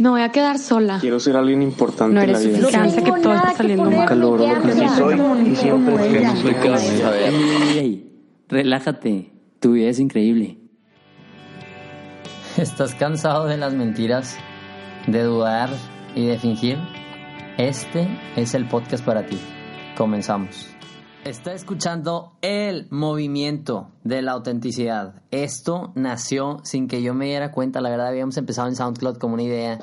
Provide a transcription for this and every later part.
No voy a quedar sola. Quiero ser alguien importante en la vida. No eres suficiente, que todo está saliendo mal. Calor, lo que sí soy y siempre soy calor. Relájate, tu vida es increíble. ¿Estás cansado de las mentiras, de dudar y de fingir? Este es el podcast para ti. Comenzamos. Está escuchando el movimiento de la autenticidad. Esto nació sin que yo me diera cuenta. La verdad, habíamos empezado en SoundCloud como una idea,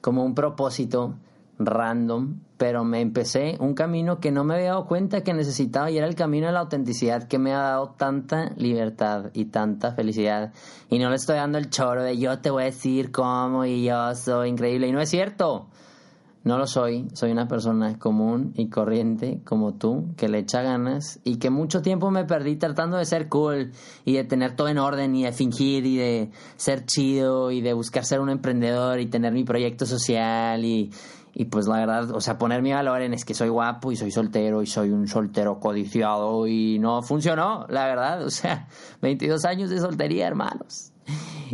como un propósito random, pero me empecé un camino que no me había dado cuenta que necesitaba, y era el camino de la autenticidad, que me ha dado tanta libertad y tanta felicidad. Y no le estoy dando el choro de yo te voy a decir cómo y yo soy increíble, y no es cierto. No lo soy, soy una persona común y corriente como tú, que le echa ganas y que mucho tiempo me perdí tratando de ser cool y de tener todo en orden y de fingir y de ser chido y de buscar ser un emprendedor y tener mi proyecto social y pues la verdad, o sea, poner mi valor en es que soy guapo y soy soltero y soy un soltero codiciado, y no funcionó, la verdad, o sea, 22 años de soltería, hermanos.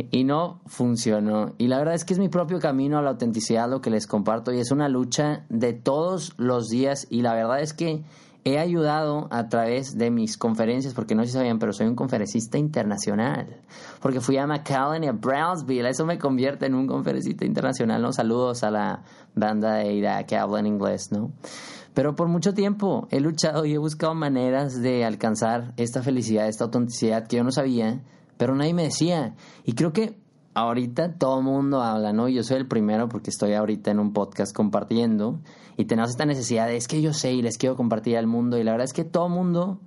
Y no funcionó. Y la verdad es que es mi propio camino a la autenticidad lo que les comparto, y es una lucha de todos los días. Y la verdad es que he ayudado a través de mis conferencias, porque no sé si sabían, pero soy un conferencista internacional, porque fui a McAllen y a Brownsville. Eso me convierte en un conferencista internacional, ¿no? Saludos a la banda de Ida que habla en inglés, ¿no? Pero por mucho tiempo he luchado y he buscado maneras de alcanzar esta felicidad, esta autenticidad que yo no sabía, pero nadie me decía. Y creo que ahorita todo el mundo habla, ¿no? Yo soy el primero porque estoy ahorita en un podcast compartiendo y tenemos esta necesidad de es que yo sé y les quiero compartir al mundo. Y la verdad es que todo el mundo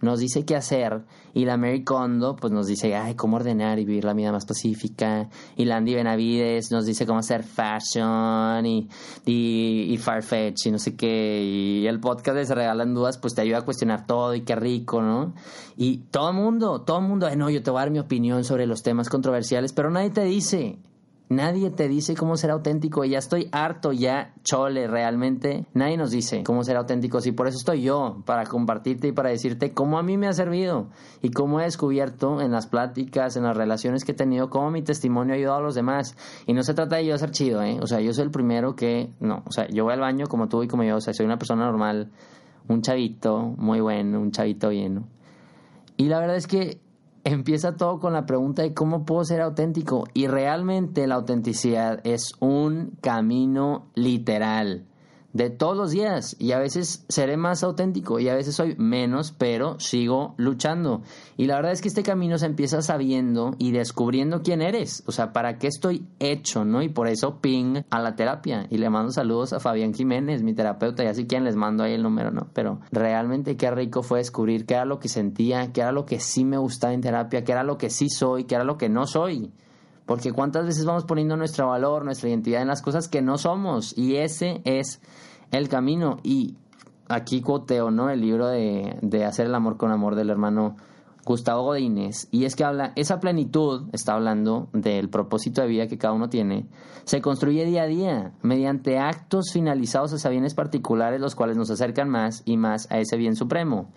nos dice qué hacer, y la Mary Kondo pues nos dice ay, cómo ordenar y vivir la vida más pacífica, y la Andy Benavides nos dice cómo hacer fashion y Farfetch y no sé qué, y el podcast de Se Regalan Dudas pues te ayuda a cuestionar todo, y qué rico, ¿no? Y todo el mundo no, yo te voy a dar mi opinión sobre los temas controversiales, pero nadie te dice cómo ser auténtico. Y ya estoy harto, ya chole, realmente nadie nos dice cómo ser auténticos, y por eso estoy yo, para compartirte y para decirte cómo a mí me ha servido y cómo he descubierto en las pláticas, en las relaciones que he tenido, cómo mi testimonio ha ayudado a los demás. Y no se trata de yo ser chido, o sea, yo soy el primero que no, o sea, yo voy al baño como tú y como yo, o sea, soy una persona normal, un chavito muy bueno, un chavito lleno. Y la verdad es que empieza todo con la pregunta de cómo puedo ser auténtico. Y realmente la autenticidad es un camino literal de todos los días, y a veces seré más auténtico y a veces soy menos, pero sigo luchando. Y la verdad es que este camino se empieza sabiendo y descubriendo quién eres, o sea, para qué estoy hecho, ¿no? Y por eso ping a la terapia, y le mando saludos a Fabián Jiménez, mi terapeuta, y así quien les mando ahí el número, ¿no? Pero realmente qué rico fue descubrir qué era lo que sentía, qué era lo que sí me gustaba en terapia, qué era lo que sí soy, qué era lo que no soy. Porque cuántas veces vamos poniendo nuestro valor, nuestra identidad en las cosas que no somos. Y ese es el camino. Y aquí cuoteo, ¿no?, el libro de Hacer el amor con amor, del hermano Gustavo Godínez. Y es que habla, esa plenitud, está hablando del propósito de vida que cada uno tiene, se construye día a día mediante actos finalizados hacia bienes particulares, los cuales nos acercan más y más a ese bien supremo.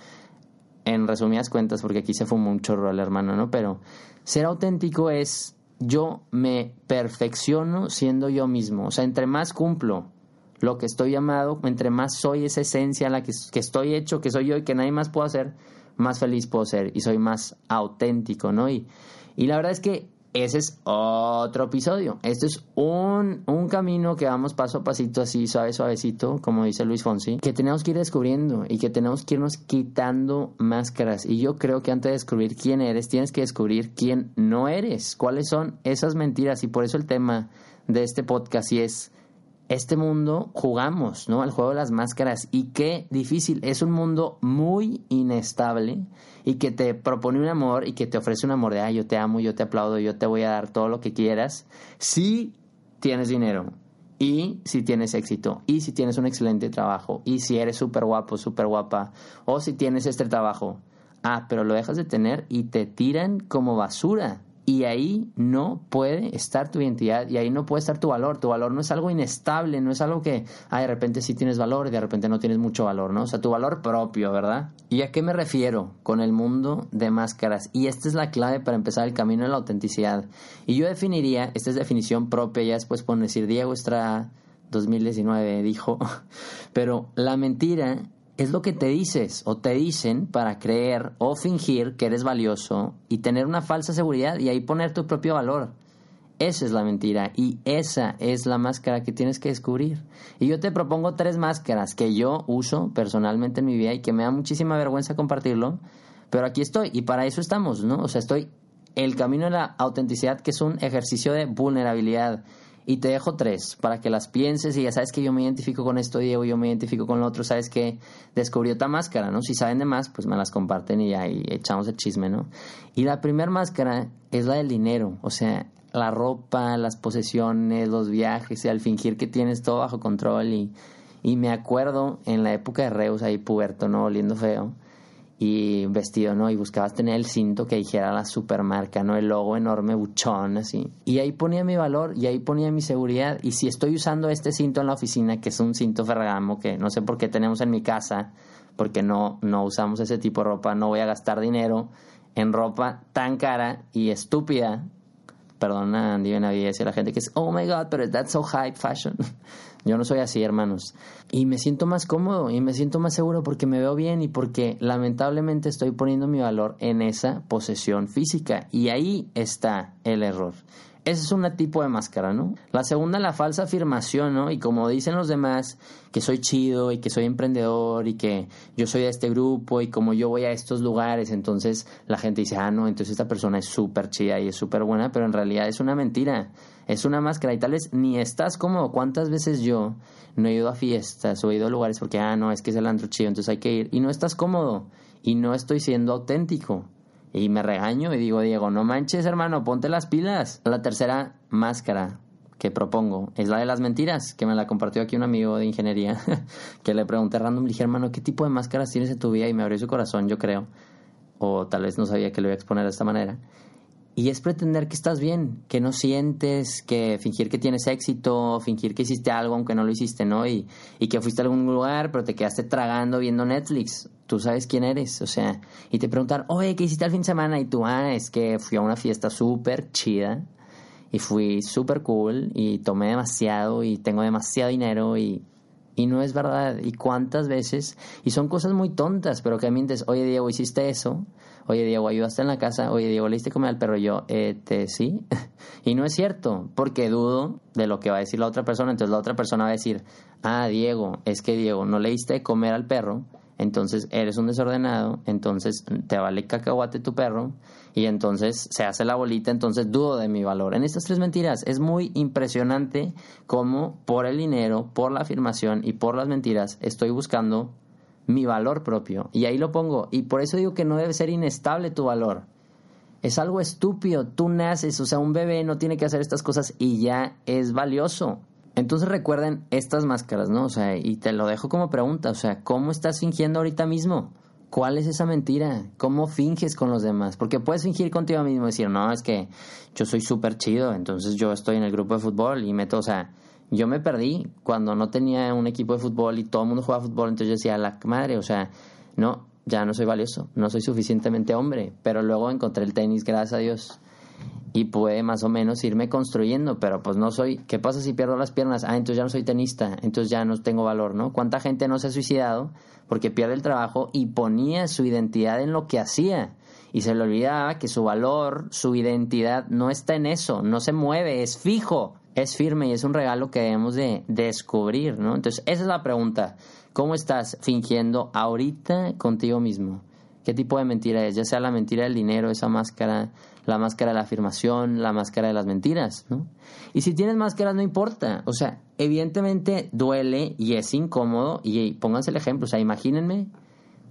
En resumidas cuentas, porque aquí se fumó un chorro el hermano, ¿no? Pero ser auténtico es... yo me perfecciono siendo yo mismo. O sea, entre más cumplo lo que estoy llamado, entre más soy esa esencia a la que estoy hecho, que soy yo y que nadie más puedo hacer, más feliz puedo ser y soy más auténtico, ¿no? Y la verdad es que ese es otro episodio. Este es un camino que vamos paso a pasito, así suavecito, como dice Luis Fonsi, que tenemos que ir descubriendo y que tenemos que irnos quitando máscaras. Y yo creo que antes de descubrir quién eres, tienes que descubrir quién no eres, cuáles son esas mentiras. Y por eso el tema de este podcast es... este mundo jugamos, ¿no?, al juego de las máscaras, y qué difícil. Es un mundo muy inestable y que te propone un amor y que te ofrece un amor de yo te amo, yo te aplaudo, yo te voy a dar todo lo que quieras si tienes dinero y si tienes éxito y si tienes un excelente trabajo y si eres súper guapo, súper guapa, o si tienes este trabajo. Pero lo dejas de tener y te tiran como basura. Y ahí no puede estar tu identidad y ahí no puede estar tu valor. Tu valor no es algo inestable, no es algo que de repente sí tienes valor y de repente no tienes mucho valor, ¿no? O sea, tu valor propio, ¿verdad? ¿Y a qué me refiero con el mundo de máscaras? Y esta es la clave para empezar el camino de la autenticidad. Y yo definiría, esta es definición propia, ya después pueden decir, Diego Estrada 2019 dijo, pero la mentira es lo que te dices o te dicen para creer o fingir que eres valioso y tener una falsa seguridad y ahí poner tu propio valor. Esa es la mentira y esa es la máscara que tienes que descubrir. Y yo te propongo 3 máscaras que yo uso personalmente en mi vida y que me da muchísima vergüenza compartirlo, pero aquí estoy y para eso estamos, ¿no? O sea, estoy el camino de la autenticidad, que es un ejercicio de vulnerabilidad. Y te dejo 3 para que las pienses y ya sabes que yo me identifico con esto, Diego, yo me identifico con lo otro, sabes que descubrí otra máscara, ¿no? Si saben de más, pues me las comparten y ahí echamos el chisme, ¿no? Y la primera máscara es la del dinero, o sea, la ropa, las posesiones, los viajes, y al fingir que tienes todo bajo control. Y me acuerdo en la época de Reus, ahí puberto, ¿no? Oliendo feo y vestido, ¿no? Y buscabas tener el cinto que dijera la supermarca, ¿no? El logo enorme, buchón, así. Y ahí ponía mi valor y ahí ponía mi seguridad. Y si estoy usando este cinto en la oficina, que es un cinto Ferragamo, que no sé por qué tenemos en mi casa, porque no usamos ese tipo de ropa, no voy a gastar dinero en ropa tan cara y estúpida. Perdona, Andy Benavides y la gente que es, oh my God, pero that's so high fashion. Yo no soy así, hermanos. Y me siento más cómodo y me siento más seguro porque me veo bien y porque lamentablemente estoy poniendo mi valor en esa posesión física. Y ahí está el error. Ese es un tipo de máscara, ¿no? La segunda, la falsa afirmación, ¿no? Y como dicen los demás, que soy chido y que soy emprendedor y que yo soy de este grupo y como yo voy a estos lugares, entonces la gente dice, ah, no, entonces esta persona es súper chida y es súper buena, pero en realidad es una mentira, es una máscara y tal vez ni estás cómodo. ¿Cuántas veces yo no he ido a fiestas o he ido a lugares porque, ah, no, es que es el antro chido, entonces hay que ir? Y no estás cómodo y no estoy siendo auténtico. Y me regaño y digo, Diego, no manches, hermano, ponte las pilas. La tercera máscara que propongo es la de las mentiras, que me la compartió aquí un amigo de ingeniería, que le pregunté random, le dije, hermano, ¿qué tipo de máscaras tienes en tu vida? Y me abrió su corazón, yo creo, o tal vez no sabía que lo iba a exponer de esta manera. Y es pretender que estás bien, que no sientes, que fingir que tienes éxito, fingir que hiciste algo aunque no lo hiciste, ¿no? Y que fuiste a algún lugar, pero te quedaste tragando viendo Netflix. Tú sabes quién eres, o sea, y te preguntan, oye, ¿qué hiciste el fin de semana? Y tú, es que fui a una fiesta súper chida y fui súper cool y tomé demasiado y tengo demasiado dinero y no es verdad. ¿Y cuántas veces? Y son cosas muy tontas, pero que mientes, oye, Diego, ¿hiciste eso? Oye, Diego, ¿ayudaste en la casa? Oye, Diego, ¿le diste comer al perro? Yo, sí. Y no es cierto, porque dudo de lo que va a decir la otra persona. Entonces la otra persona va a decir, Diego, es que Diego, no le diste comer al perro, entonces eres un desordenado, entonces te vale cacahuate tu perro, y entonces se hace la bolita, entonces dudo de mi valor. En estas 3 mentiras es muy impresionante cómo por el dinero, por la afirmación y por las mentiras estoy buscando mi valor propio. Y ahí lo pongo. Y por eso digo que no debe ser inestable tu valor. Es algo estúpido. Tú naces, o sea, un bebé no tiene que hacer estas cosas y ya es valioso. Entonces recuerden estas máscaras, ¿no? O sea, y te lo dejo como pregunta. O sea, ¿cómo estás fingiendo ahorita mismo? ¿Cuál es esa mentira? ¿Cómo finges con los demás? Porque puedes fingir contigo mismo y decir, no, es que yo soy súper chido, entonces yo estoy en el grupo de fútbol y meto, o sea... Yo me perdí cuando no tenía un equipo de fútbol y todo el mundo jugaba fútbol, entonces yo decía, la madre, o sea, no, ya no soy valioso, no soy suficientemente hombre, pero luego encontré el tenis, gracias a Dios, y pude más o menos irme construyendo, pero pues no soy, ¿qué pasa si pierdo las piernas? Entonces ya no soy tenista, entonces ya no tengo valor, ¿no? ¿Cuánta gente no se ha suicidado porque pierde el trabajo y ponía su identidad en lo que hacía? Y se le olvidaba que su valor, su identidad no está en eso, no se mueve, es fijo. Es firme y es un regalo que debemos de descubrir, ¿no? Entonces, esa es la pregunta. ¿Cómo estás fingiendo ahorita contigo mismo? ¿Qué tipo de mentira es? Ya sea la mentira del dinero, esa máscara, la máscara de la afirmación, la máscara de las mentiras, ¿no? Y si tienes máscaras, no importa. O sea, evidentemente duele y es incómodo. Y pónganse el ejemplo. O sea, imagínenme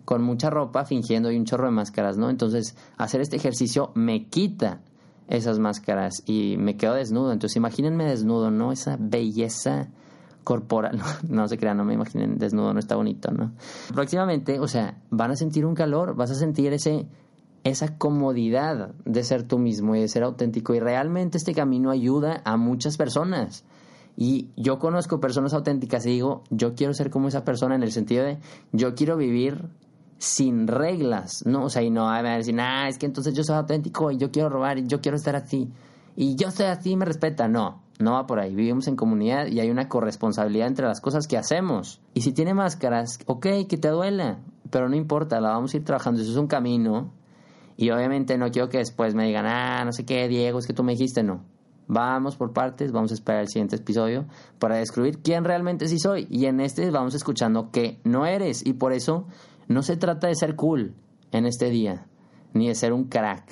con mucha ropa fingiendo y un chorro de máscaras, ¿no? Entonces, hacer este ejercicio me quita esas máscaras y me quedo desnudo. Entonces imagínenme desnudo, ¿no? Esa belleza corporal, no se crean, no me imaginen desnudo, no está bonito, ¿no? Próximamente, o sea, van a sentir un calor, vas a sentir ese esa comodidad de ser tú mismo y de ser auténtico. Y realmente este camino ayuda a muchas personas. Y yo conozco personas auténticas y digo, yo quiero ser como esa persona, en el sentido de, yo quiero vivir sin reglas, ¿no? O sea, y no, a ver, si nada, es que entonces yo soy auténtico y yo quiero robar y yo quiero estar así. Y yo soy así y me respeta. No, no va por ahí. Vivimos en comunidad y hay una corresponsabilidad entre las cosas que hacemos. Y si tiene máscaras, ok, que te duela, pero no importa, la vamos a ir trabajando. Eso es un camino. Y obviamente no quiero que después me digan, no sé qué, Diego, es que tú me dijiste, no. Vamos por partes, vamos a esperar el siguiente episodio para descubrir quién realmente sí soy. Y en este vamos escuchando que no eres. Y por eso no se trata de ser cool en este día, ni de ser un crack,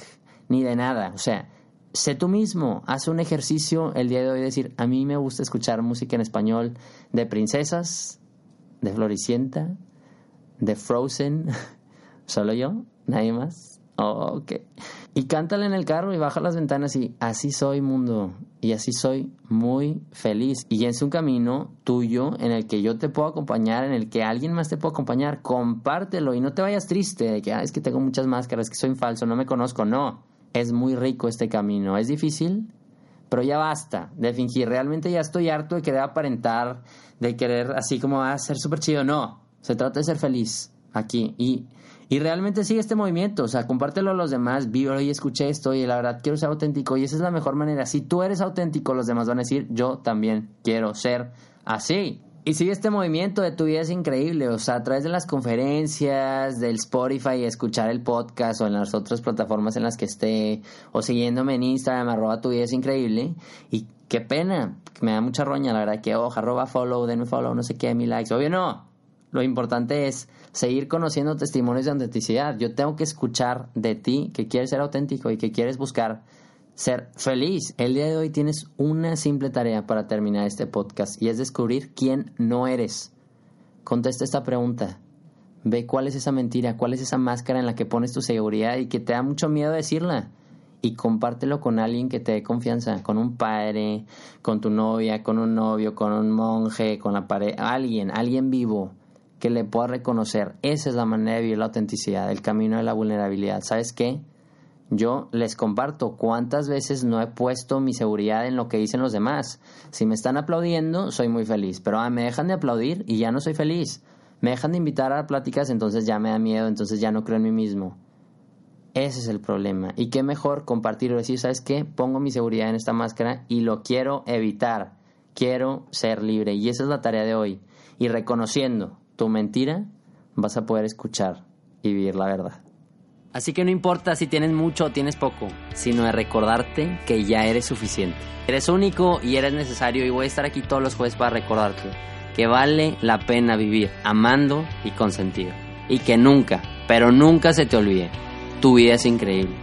ni de nada. O sea, sé tú mismo. Haz un ejercicio el día de hoy de decir, a mí me gusta escuchar música en español de princesas, de Floricienta, de Frozen. Solo yo, nadie más. Ok. Y cántala en el carro y baja las ventanas y así soy, mundo, y así soy muy feliz. Y es un camino tuyo en el que yo te puedo acompañar, en el que alguien más te puede acompañar. Compártelo y no te vayas triste de que es que tengo muchas máscaras, que soy un falso, no me conozco. No, es muy rico este camino. Es difícil, pero ya basta de fingir. Realmente ya estoy harto de querer aparentar, de querer así como va a ser súper chido. No, se trata de ser feliz aquí. Y realmente sigue este movimiento, o sea, compártelo a los demás, vívelo y escuché esto y la verdad quiero ser auténtico, y esa es la mejor manera. Si tú eres auténtico, los demás van a decir, yo también quiero ser así. Y sigue este movimiento de tu vida, es increíble, o sea, a través de las conferencias, del Spotify, escuchar el podcast o en las otras plataformas en las que esté, o siguiéndome en Instagram, @tuvidaesincreíble, y qué pena, me da mucha roña, la verdad, que @follow, denme follow, no sé qué, 1000 likes, obvio no. Lo importante es seguir conociendo testimonios de autenticidad. Yo tengo que escuchar de ti que quieres ser auténtico y que quieres buscar ser feliz. El día de hoy tienes una simple tarea para terminar este podcast y es descubrir quién no eres. Contesta esta pregunta. Ve cuál es esa mentira, cuál es esa máscara en la que pones tu seguridad y que te da mucho miedo decirla. Y compártelo con alguien que te dé confianza, con un padre, con tu novia, con un novio, con un monje, con la pareja, alguien vivo que le pueda reconocer. Esa es la manera de vivir la autenticidad, el camino de la vulnerabilidad. ¿Sabes qué? Yo les comparto cuántas veces no he puesto mi seguridad en lo que dicen los demás. Si me están aplaudiendo, soy muy feliz, pero me dejan de aplaudir y ya no soy feliz. Me dejan de invitar a pláticas, entonces ya me da miedo, entonces ya no creo en mí mismo. Ese es el problema. Y qué mejor compartirlo, decir, ¿sabes qué? Pongo mi seguridad en esta máscara y lo quiero evitar. Quiero ser libre. Y esa es la tarea de hoy. Y reconociendo tu mentira, vas a poder escuchar y vivir la verdad. Así que no importa si tienes mucho o tienes poco, sino de recordarte que ya eres suficiente. Eres único y eres necesario, y voy a estar aquí todos los jueves para recordarte que vale la pena vivir amando y con sentido. Y que nunca, pero nunca se te olvide, tu vida es increíble.